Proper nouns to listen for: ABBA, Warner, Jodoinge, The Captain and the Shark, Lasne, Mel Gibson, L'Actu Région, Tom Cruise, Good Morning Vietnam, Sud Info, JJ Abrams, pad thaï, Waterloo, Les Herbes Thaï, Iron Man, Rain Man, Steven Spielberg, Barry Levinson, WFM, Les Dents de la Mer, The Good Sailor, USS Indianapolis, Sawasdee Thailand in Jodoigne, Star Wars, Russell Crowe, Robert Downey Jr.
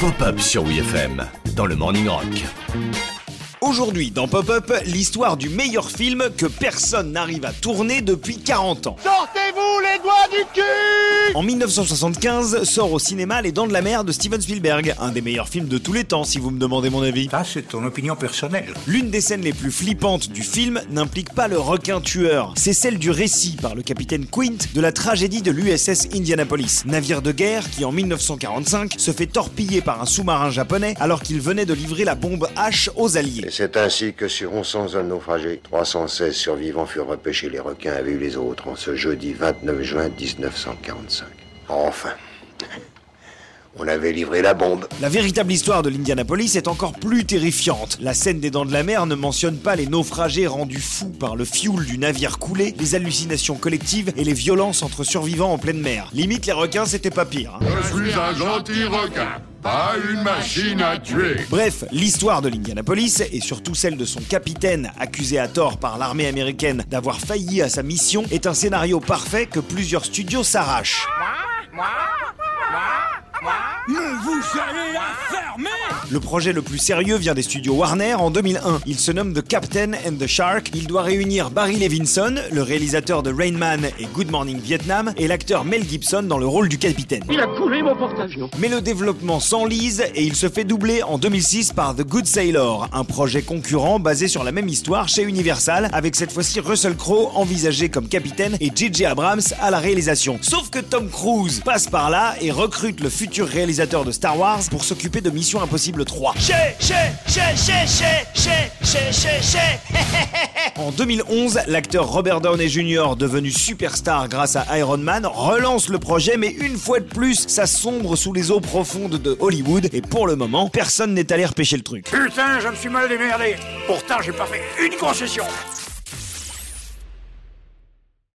Pop-Up sur WFM, dans le Morning Rock. Aujourd'hui dans Pop-Up, l'histoire du meilleur film que personne n'arrive à tourner depuis 40 ans. Sortez-vous les doigts du cul! En 1975 sort au cinéma Les Dents de la Mer de Steven Spielberg, un des meilleurs films de tous les temps si vous me demandez mon avis. Ça c'est ton opinion personnelle. L'une des scènes les plus flippantes du film n'implique pas le requin tueur, c'est celle du récit par le capitaine Quint de la tragédie de l'USS Indianapolis, navire de guerre qui en 1945 se fait torpiller par un sous-marin japonais alors qu'il venait de livrer la bombe H aux Alliés. C'est ainsi que sur 1101 naufragés, 316 survivants furent repêchés. Les requins avaient eu les autres en ce jeudi 29 juin 1945. Enfin, on avait livré la bombe. La véritable histoire de l'Indianapolis est encore plus terrifiante. La scène des Dents de la Mer ne mentionne pas les naufragés rendus fous par le fioul du navire coulé, les hallucinations collectives et les violences entre survivants en pleine mer. Limite, les requins, c'était pas pire. Je suis un gentil requin. Pas une machine à tuer. Bref, l'histoire de l'Indianapolis, et surtout celle de son capitaine, accusé à tort par l'armée américaine d'avoir failli à sa mission, est un scénario parfait que plusieurs studios s'arrachent. Mais vous allez la fermer! Le projet le plus sérieux vient des studios Warner en 2001. Il se nomme The Captain and the Shark. Il doit réunir Barry Levinson, le réalisateur de Rain Man et Good Morning Vietnam, et l'acteur Mel Gibson dans le rôle du capitaine. Il a coulé mon porte-avions. Mais le développement s'enlise et il se fait doubler en 2006 par The Good Sailor, un projet concurrent basé sur la même histoire chez Universal, avec cette fois-ci Russell Crowe envisagé comme capitaine et JJ Abrams à la réalisation. Sauf que Tom Cruise passe par là et recrute le futur réalisateur de Star Wars pour s'occuper de Mission Impossible 3. En 2011, l'acteur Robert Downey Jr, devenu superstar grâce à Iron Man, relance le projet, mais une fois de plus, ça sombre sous les eaux profondes de Hollywood et pour le moment, personne n'est allé repêcher le truc. Putain, je me suis mal démerdé. Pourtant, j'ai pas fait une concession.